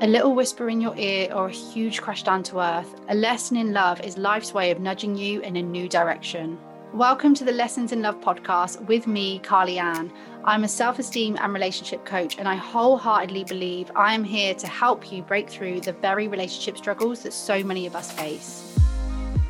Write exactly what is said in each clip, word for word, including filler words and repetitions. A little whisper in your ear or a huge crash down to earth, a lesson in love is life's way of nudging you in a new direction. Welcome to the Lessons in Love podcast with me, Carly Ann. I'm a self-esteem and relationship coach, and I wholeheartedly believe I am here to help you break through the very relationship struggles that so many of us face.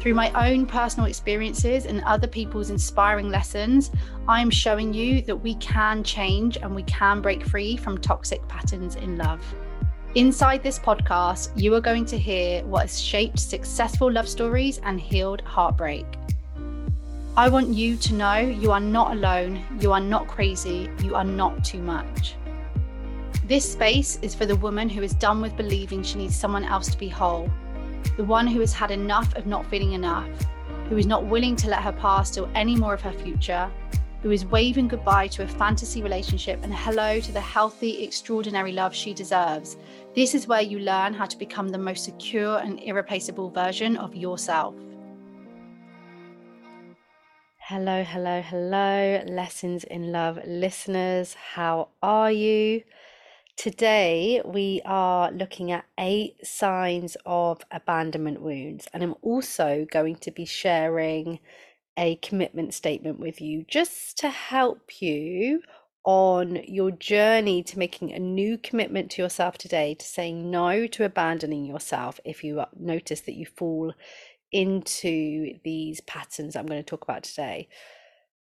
Through my own personal experiences and other people's inspiring lessons, I'm showing you that we can change and we can break free from toxic patterns in love. Inside this podcast, you are going to hear what has shaped successful love stories and healed heartbreak. I want you to know you are not alone, you are not crazy, you are not too much. This space is for the woman who is done with believing she needs someone else to be whole, the one who has had enough of not feeling enough, who is not willing to let her past steal any more of her future, who is waving goodbye to a fantasy relationship and hello to the healthy, extraordinary love she deserves. This is where you learn how to become the most secure and irreplaceable version of yourself. Hello, hello, hello, Lessons in Love listeners. How are you? Today, we are looking at eight signs of abandonment wounds, and I'm also going to be sharing a commitment statement with you just to help you on your journey to making a new commitment to yourself today, to saying no to abandoning yourself if you notice that you fall into these patterns I'm going to talk about today.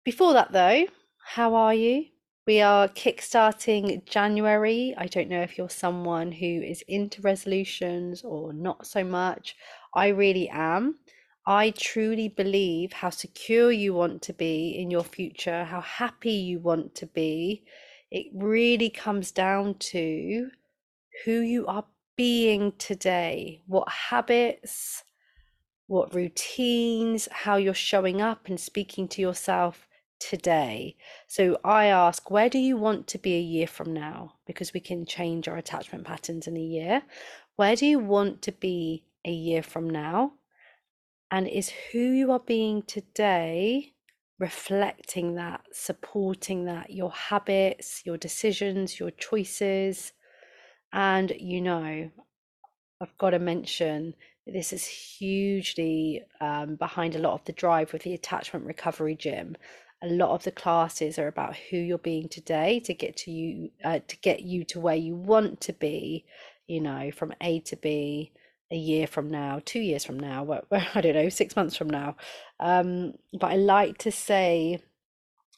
Before that though, how are you? We are kickstarting January. I don't know if you're someone who is into resolutions or not so much. I really am. I truly believe how secure you want to be in your future, how happy you want to be. It really comes down to who you are being today, what habits, what routines, how you're showing up and speaking to yourself today. So I ask, where do you want to be a year from now? Because we can change our attachment patterns in a year. Where do you want to be a year from now? And is who you are being today reflecting that, supporting that, your habits, your decisions, your choices? And you know, I've got to mention, this is hugely um, behind a lot of the drive with the Attachment Recovery Gym. A lot of the classes are about who you're being today to get to you, uh, to get you to where you want to be, you know, from A to B. A year from now, two years from now, well, I don't know, six months from now. Um, but I like to say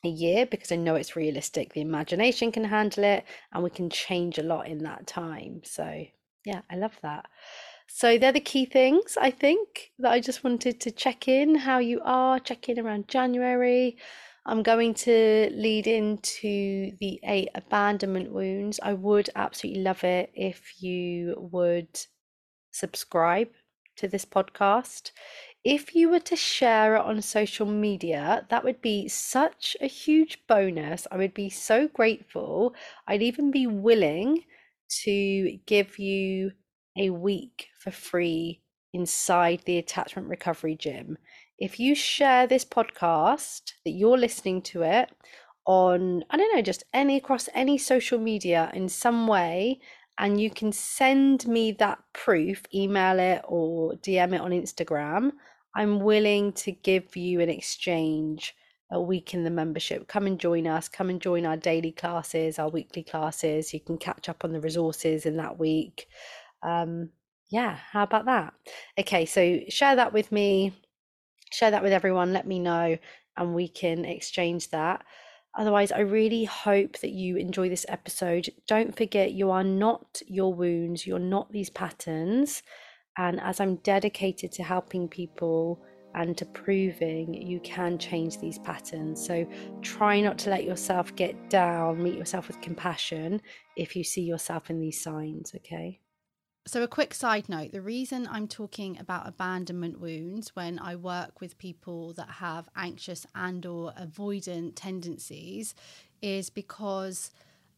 a year because I know it's realistic. The imagination can handle it and we can change a lot in that time. So yeah, I love that. So they're the key things, I think, that I just wanted to check in, how you are, check in around January. I'm going to lead into the eight abandonment wounds. I would absolutely love it if you would subscribe to this podcast. If you were to share it on social media, that would be such a huge bonus. I would be so grateful. I'd even be willing to give you a week for free inside the Attachment Recovery Gym. If you share this podcast, that you're listening to it on, I don't know, just any across any social media in some way, and you can send me that proof, email it or D M it on Instagram, I'm willing to give you in exchange a week in the membership. Come and join us, come and join our daily classes, our weekly classes. You can catch up on the resources in that week. Um, yeah, how about that? Okay, so share that with me, share that with everyone, let me know, and we can exchange that. Otherwise, I really hope that you enjoy this episode. Don't forget, you are not your wounds. You're not these patterns. And as I'm dedicated to helping people and to proving you can change these patterns. So try not to let yourself get down. Meet yourself with compassion if you see yourself in these signs, okay? So a quick side note, the reason I'm talking about abandonment wounds when I work with people that have anxious and or avoidant tendencies is because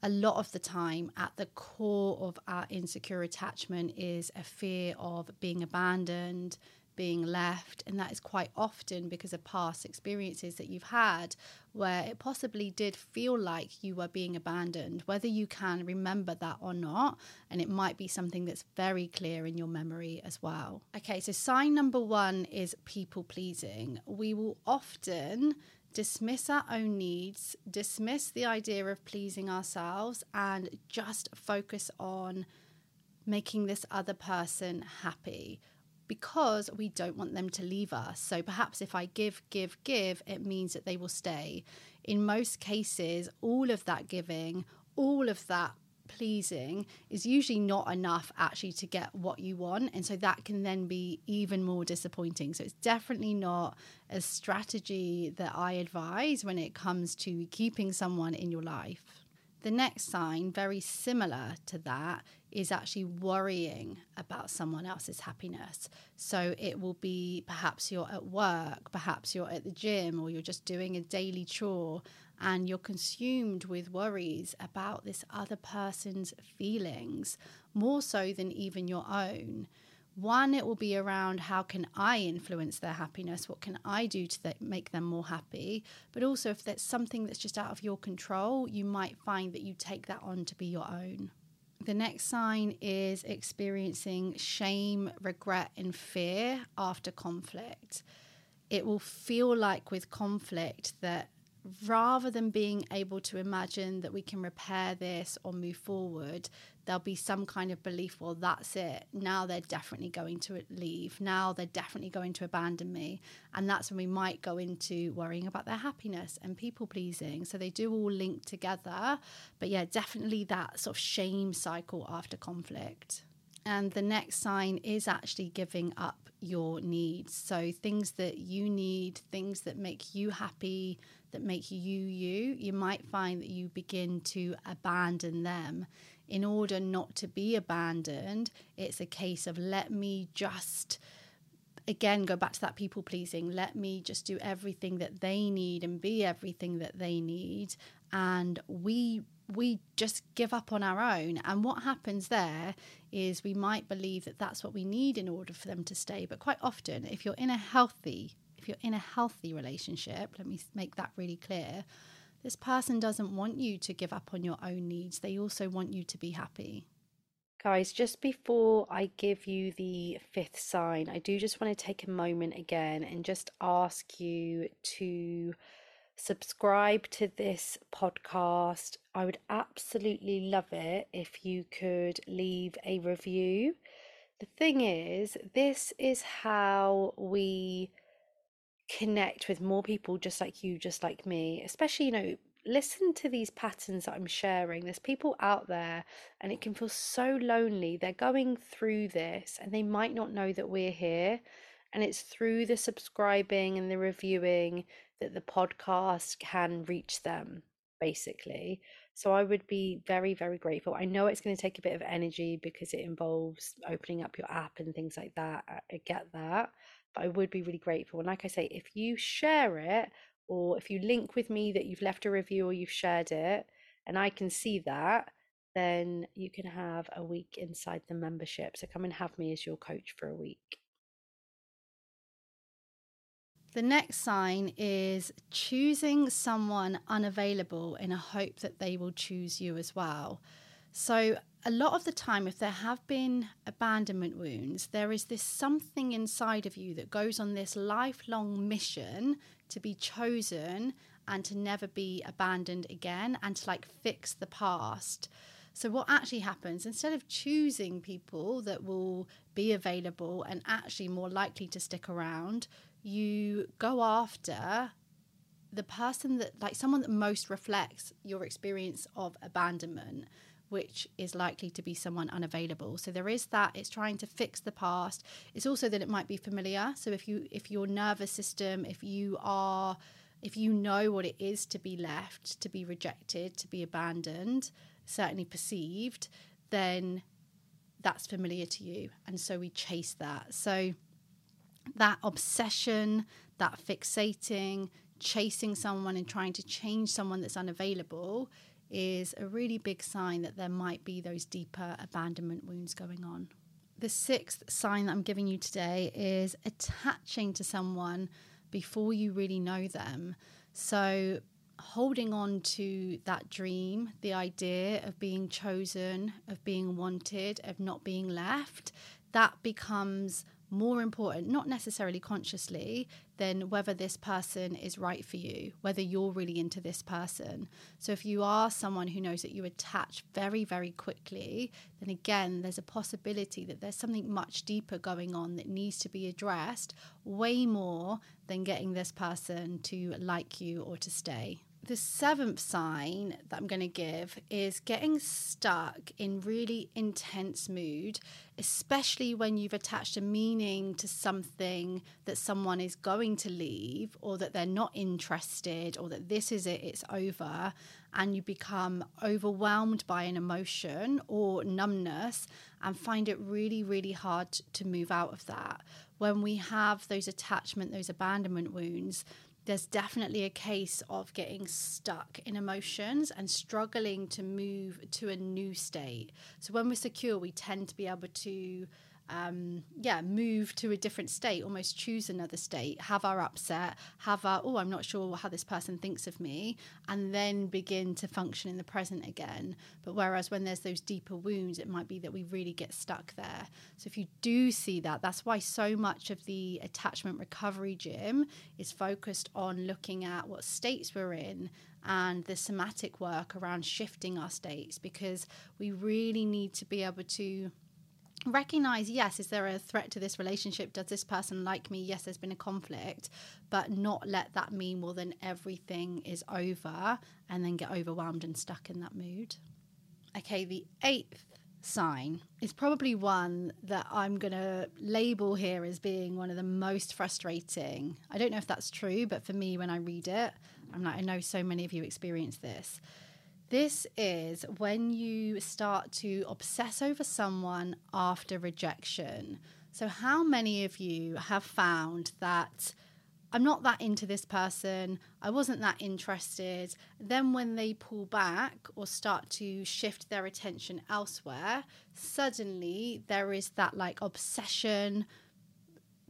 a lot of the time at the core of our insecure attachment is a fear of being abandoned, being left, and that is quite often because of past experiences that you've had where it possibly did feel like you were being abandoned, whether you can remember that or not, and it might be something that's very clear in your memory as well. Okay, so sign number one is people pleasing. We will often dismiss our own needs, dismiss the idea of pleasing ourselves, and just focus on making this other person happy because we don't want them to leave us. So perhaps if I give, give, give, it means that they will stay. In most cases, all of that giving, all of that pleasing is usually not enough actually to get what you want, and so that can then be even more disappointing. So it's definitely not a strategy that I advise when it comes to keeping someone in your life. The next sign, very similar to that, is actually worrying about someone else's happiness. So it will be perhaps you're at work, perhaps you're at the gym, or you're just doing a daily chore, and you're consumed with worries about this other person's feelings, more so than even your own. One, it will be around how can I influence their happiness? What can I do to th- make them more happy? But also if that's something that's just out of your control, you might find that you take that on to be your own. The next sign is experiencing shame, regret, and fear after conflict. It will feel like with conflict that rather than being able to imagine that we can repair this or move forward, there'll be some kind of belief, well, that's it. Now they're definitely going to leave. Now they're definitely going to abandon me. And that's when we might go into worrying about their happiness and people pleasing. So they do all link together. But yeah, definitely that sort of shame cycle after conflict. And the next sign is actually giving up your needs. So things that you need, things that make you happy, that make you you, you might find that you begin to abandon them. In order not to be abandoned, it's a case of let me just, again, go back to that people pleasing. Let me just do everything that they need and be everything that they need. And we we just give up on our own. And what happens there is we might believe that that's what we need in order for them to stay. But quite often, if you're in a healthy, if you're in a healthy relationship, let me make that really clear, this person doesn't want you to give up on your own needs. They also want you to be happy. Guys, just before I give you the fifth sign, I do just want to take a moment again and just ask you to subscribe to this podcast. I would absolutely love it if you could leave a review. The thing is, this is how we connect with more people just like you, just like me. Especially, you know, listen to these patterns that I'm sharing. There's people out there and it can feel so lonely. They're going through this and they might not know that we're here. And it's through the subscribing and the reviewing that the podcast can reach them, basically. So I would be very, very grateful. I know it's going to take a bit of energy because it involves opening up your app and things like that. I get that, but I would be really grateful. And like I say, if you share it, or if you link with me that you've left a review or you've shared it, and I can see that, then you can have a week inside the membership. So come and have me as your coach for a week. The next sign is choosing someone unavailable in a hope that they will choose you as well. So a lot of the time, if there have been abandonment wounds, there is this something inside of you that goes on this lifelong mission to be chosen and to never be abandoned again and to like fix the past. So what actually happens, instead of choosing people that will be available and actually more likely to stick around, you go after the person that, like someone that most reflects your experience of abandonment, which is likely to be someone unavailable. So there is that, it's trying to fix the past. It's also that it might be familiar. So if you, if your nervous system, if you are, if you know what it is to be left, to be rejected, to be abandoned, certainly perceived, then that's familiar to you. And so we chase that. So that obsession, that fixating, chasing someone and trying to change someone that's unavailable is a really big sign that there might be those deeper abandonment wounds going on. The sixth sign that I'm giving you today is attaching to someone before you really know them. So holding on to that dream, the idea of being chosen, of being wanted, of not being left, that becomes more important, not necessarily consciously, than whether this person is right for you, whether you're really into this person. So if you are someone who knows that you attach very, very quickly, then again, there's a possibility that there's something much deeper going on that needs to be addressed way more than getting this person to like you or to stay. The seventh sign that I'm going to give is getting stuck in really intense mood, especially when you've attached a meaning to something that someone is going to leave or that they're not interested or that this is it, it's over, and you become overwhelmed by an emotion or numbness and find it really, really hard to move out of that. When we have those attachment, those abandonment wounds, there's definitely a case of getting stuck in emotions and struggling to move to a new state. So when we're secure, we tend to be able to, um, yeah, move to a different state, almost choose another state, have our upset, have our, oh, I'm not sure how this person thinks of me, and then begin to function in the present again. But whereas when there's those deeper wounds, it might be that we really get stuck there. So if you do see that, that's why so much of the Attachment Recovery Gym is focused on looking at what states we're in and the somatic work around shifting our states, because we really need to be able to recognize, yes, is there a threat to this relationship? Does this person like me? Yes, there's been a conflict, but not let that mean, well, then everything is over, and then get overwhelmed and stuck in that mood. Okay, the eighth sign is probably one that I'm going to label here as being one of the most frustrating. I don't know if that's true, but for me, when I read it, I'm like, I know so many of you experience this. This is when you start to obsess over someone after rejection. So how many of you have found that I'm not that into this person, I wasn't that interested, then when they pull back or start to shift their attention elsewhere, suddenly there is that like obsession,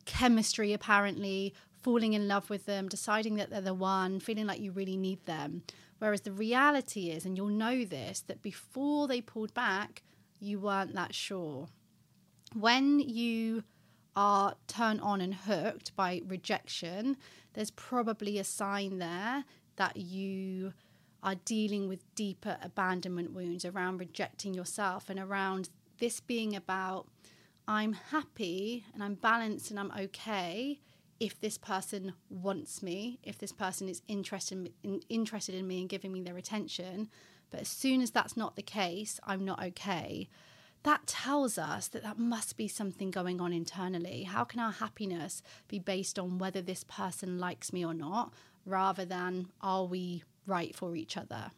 chemistry apparently, falling in love with them, deciding that they're the one, feeling like you really need them. Whereas the reality is, and you'll know this, that before they pulled back, you weren't that sure. When you are turned on and hooked by rejection, there's probably a sign there that you are dealing with deeper abandonment wounds around rejecting yourself and around this being about, I'm happy and I'm balanced and I'm okay if this person wants me, if this person is interested in, interested in me and giving me their attention. But as soon as that's not the case, I'm not okay. That tells us that that must be something going on internally. How can our happiness be based on whether this person likes me or not, rather than are we right for each other?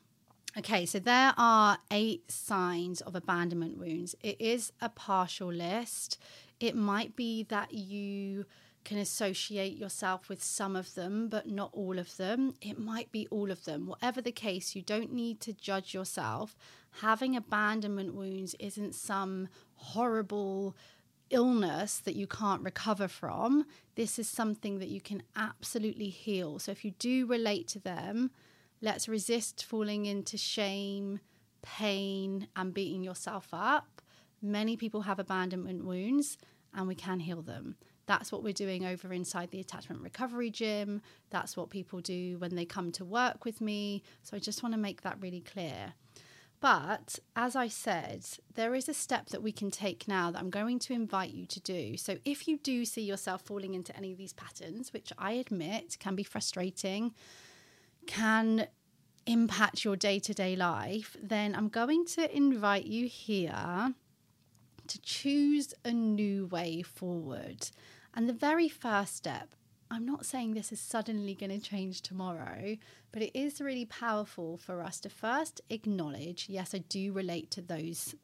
Okay, so there are eight signs of abandonment wounds. It is a partial list. It might be that you can associate yourself with some of them, but not all of them. It might be all of them. Whatever the case, you don't need to judge yourself. Having abandonment wounds isn't some horrible illness that you can't recover from. This is something that you can absolutely heal. So if you do relate to them, let's resist falling into shame, pain, and beating yourself up. Many people have abandonment wounds, and we can heal them. That's what we're doing over inside the Attachment Recovery Gym. That's what people do when they come to work with me. So I just want to make that really clear. But as I said, there is a step that we can take now that I'm going to invite you to do. So if you do see yourself falling into any of these patterns, which I admit can be frustrating, can impact your day-to-day life, then I'm going to invite you here to choose a new way forward. And the very first step, I'm not saying this is suddenly going to change tomorrow, but it is really powerful for us to first acknowledge, yes, I do relate to those,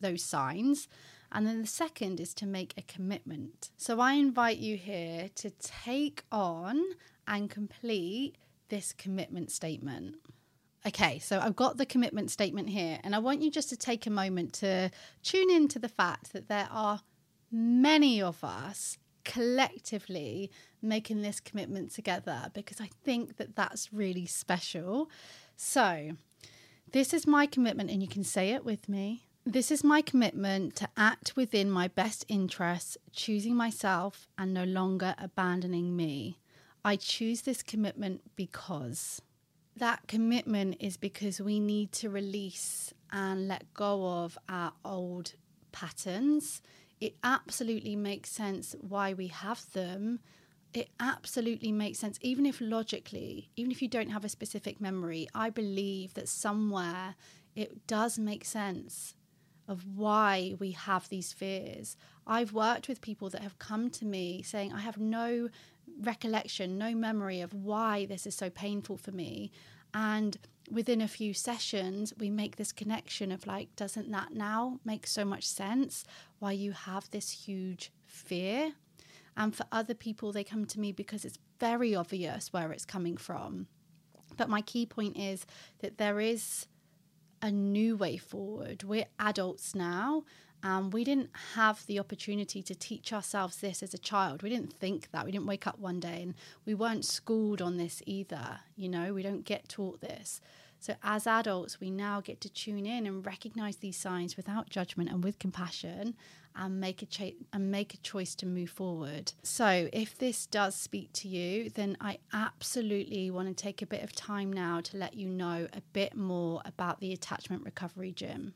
those signs. And then the second is to make a commitment. So I invite you here to take on and complete this commitment statement. Okay, so I've got the commitment statement here, and I want you just to take a moment to tune into the fact that there are many of us collectively making this commitment together, because I think that that's really special. So this is my commitment, and you can say it with me. This is my commitment to act within my best interests, choosing myself and no longer abandoning me. I choose this commitment because... That commitment is because we need to release and let go of our old patterns. It absolutely makes sense why we have them. It absolutely makes sense, even if logically, even if you don't have a specific memory, I believe that somewhere it does make sense of why we have these fears. I've worked with people that have come to me saying, I have no recollection, no memory of why this is so painful for me. And within a few sessions, we make this connection of like, doesn't that now make so much sense why you have this huge fear? And for other people, they come to me because it's very obvious where it's coming from. But my key point is that there is a new way forward. We're adults now. Um, we didn't have the opportunity to teach ourselves this as a child. We didn't think that. We didn't wake up one day, and we weren't schooled on this either. You know, we don't get taught this. So as adults, we now get to tune in and recognize these signs without judgment and with compassion, and make a cha- and make a choice to move forward. So if this does speak to you, then I absolutely want to take a bit of time now to let you know a bit more about the Attachment Recovery Gym.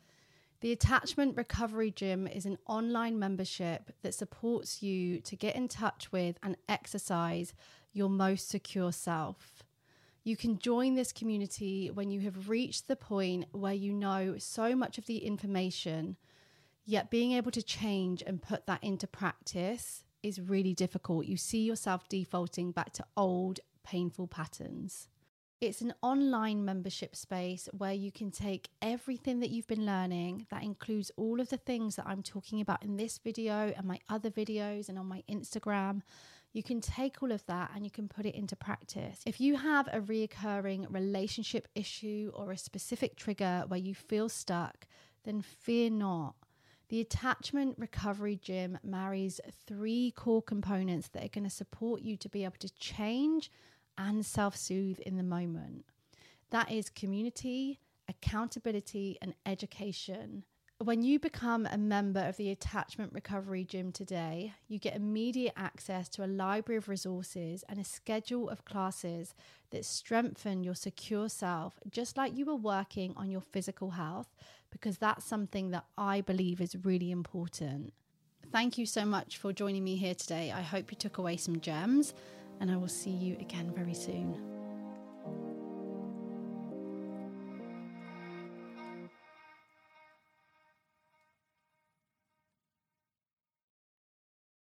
The Attachment Recovery Gym is an online membership that supports you to get in touch with and exercise your most secure self. You can join this community when you have reached the point where you know so much of the information, yet being able to change and put that into practice is really difficult. You see yourself defaulting back to old, painful patterns. It's an online membership space where you can take everything that you've been learning, that includes all of the things that I'm talking about in this video and my other videos and on my Instagram. You can take all of that and you can put it into practice. If you have a reoccurring relationship issue or a specific trigger where you feel stuck, then fear not. The Attachment Recovery Gym marries three core components that are going to support you to be able to change and self-soothe in the moment. That is community, accountability, and education. When you become a member of the Attachment Recovery Gym today, you get immediate access to a library of resources and a schedule of classes that strengthen your secure self, just like you were working on your physical health, because that's something that I believe is really important. Thank you so much for joining me here today. I hope you took away some gems. And I will see you again very soon.